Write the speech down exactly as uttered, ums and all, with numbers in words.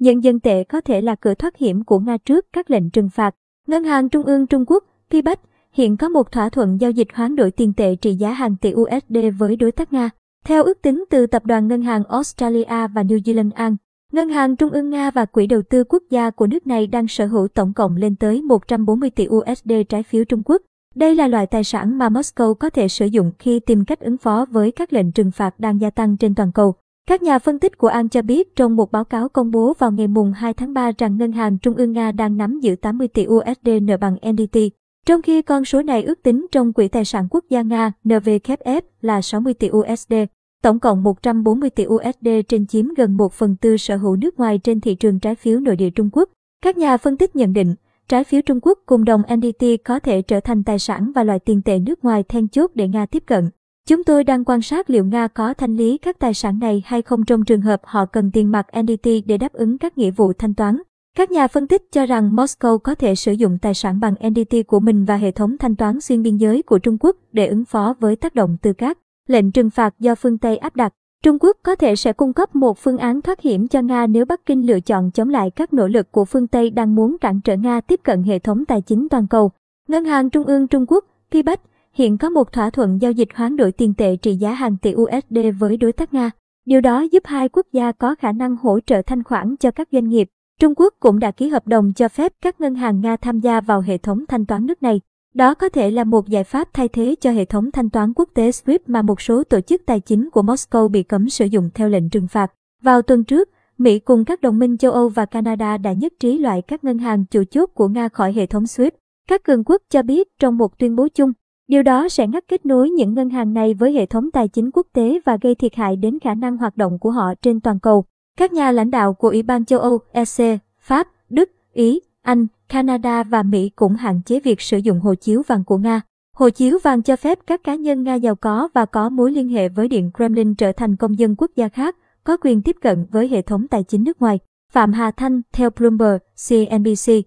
Nhân dân tệ có thể là cửa thoát hiểm của Nga trước các lệnh trừng phạt. Ngân hàng Trung ương Trung Quốc, pê bê ô xê, hiện có một thỏa thuận giao dịch hoán đổi tiền tệ trị giá hàng tỷ u ét đê với đối tác Nga. Theo ước tính từ Tập đoàn Ngân hàng Australia và New Zealand Anh, Ngân hàng Trung ương Nga và Quỹ đầu tư quốc gia của nước này đang sở hữu tổng cộng lên tới một trăm bốn mươi tỷ u ét đê trái phiếu Trung Quốc. Đây là loại tài sản mà Moscow có thể sử dụng khi tìm cách ứng phó với các lệnh trừng phạt đang gia tăng trên toàn cầu. Các nhà phân tích của Anh cho biết trong một báo cáo công bố vào ngày hai tháng ba rằng Ngân hàng Trung ương Nga đang nắm giữ tám mươi tỷ u ét đê nợ bằng en đê tê, trong khi con số này ước tính trong Quỹ tài sản quốc gia Nga en vê ca ép là sáu mươi tỷ u ét đê. Tổng cộng một trăm bốn mươi tỷ u ét đê trên chiếm gần một phần tư sở hữu nước ngoài trên thị trường trái phiếu nội địa Trung Quốc. Các nhà phân tích nhận định, trái phiếu Trung Quốc cùng đồng en đê tê có thể trở thành tài sản và loại tiền tệ nước ngoài then chốt để Nga tiếp cận. Chúng tôi đang quan sát liệu Nga có thanh lý các tài sản này hay không trong trường hợp họ cần tiền mặt en đê tê để đáp ứng các nghĩa vụ thanh toán. Các nhà phân tích cho rằng Moscow có thể sử dụng tài sản bằng en đê tê của mình và hệ thống thanh toán xuyên biên giới của Trung Quốc để ứng phó với tác động từ các lệnh trừng phạt do phương Tây áp đặt. Trung Quốc có thể sẽ cung cấp một phương án thoát hiểm cho Nga nếu Bắc Kinh lựa chọn chống lại các nỗ lực của phương Tây đang muốn cản trở Nga tiếp cận hệ thống tài chính toàn cầu. Ngân hàng Trung ương Trung Quốc, pê bê ô xê, hiện có một thỏa thuận giao dịch hoán đổi tiền tệ trị giá hàng tỷ u ét đê với đối tác Nga. Điều đó giúp hai quốc gia có khả năng hỗ trợ thanh khoản cho các doanh nghiệp. Trung Quốc cũng đã ký hợp đồng cho phép các ngân hàng Nga tham gia vào hệ thống thanh toán nước này. Đó có thể là một giải pháp thay thế cho hệ thống thanh toán quốc tế SWIFT mà một số tổ chức tài chính của Moscow bị cấm sử dụng theo lệnh trừng phạt. Vào tuần trước, Mỹ cùng các đồng minh châu Âu và Canada đã nhất trí loại các ngân hàng chủ chốt của Nga khỏi hệ thống SWIFT, các cường quốc cho biết trong một tuyên bố chung. Điều đó sẽ ngắt kết nối những ngân hàng này với hệ thống tài chính quốc tế và gây thiệt hại đến khả năng hoạt động của họ trên toàn cầu. Các nhà lãnh đạo của Ủy ban châu Âu, e xê, Pháp, Đức, Ý, Anh, Canada và Mỹ cũng hạn chế việc sử dụng hộ chiếu vàng của Nga. Hộ chiếu vàng cho phép các cá nhân Nga giàu có và có mối liên hệ với Điện Kremlin trở thành công dân quốc gia khác, có quyền tiếp cận với hệ thống tài chính nước ngoài. Phạm Hà Thanh, theo Bloomberg, xê en bê xê.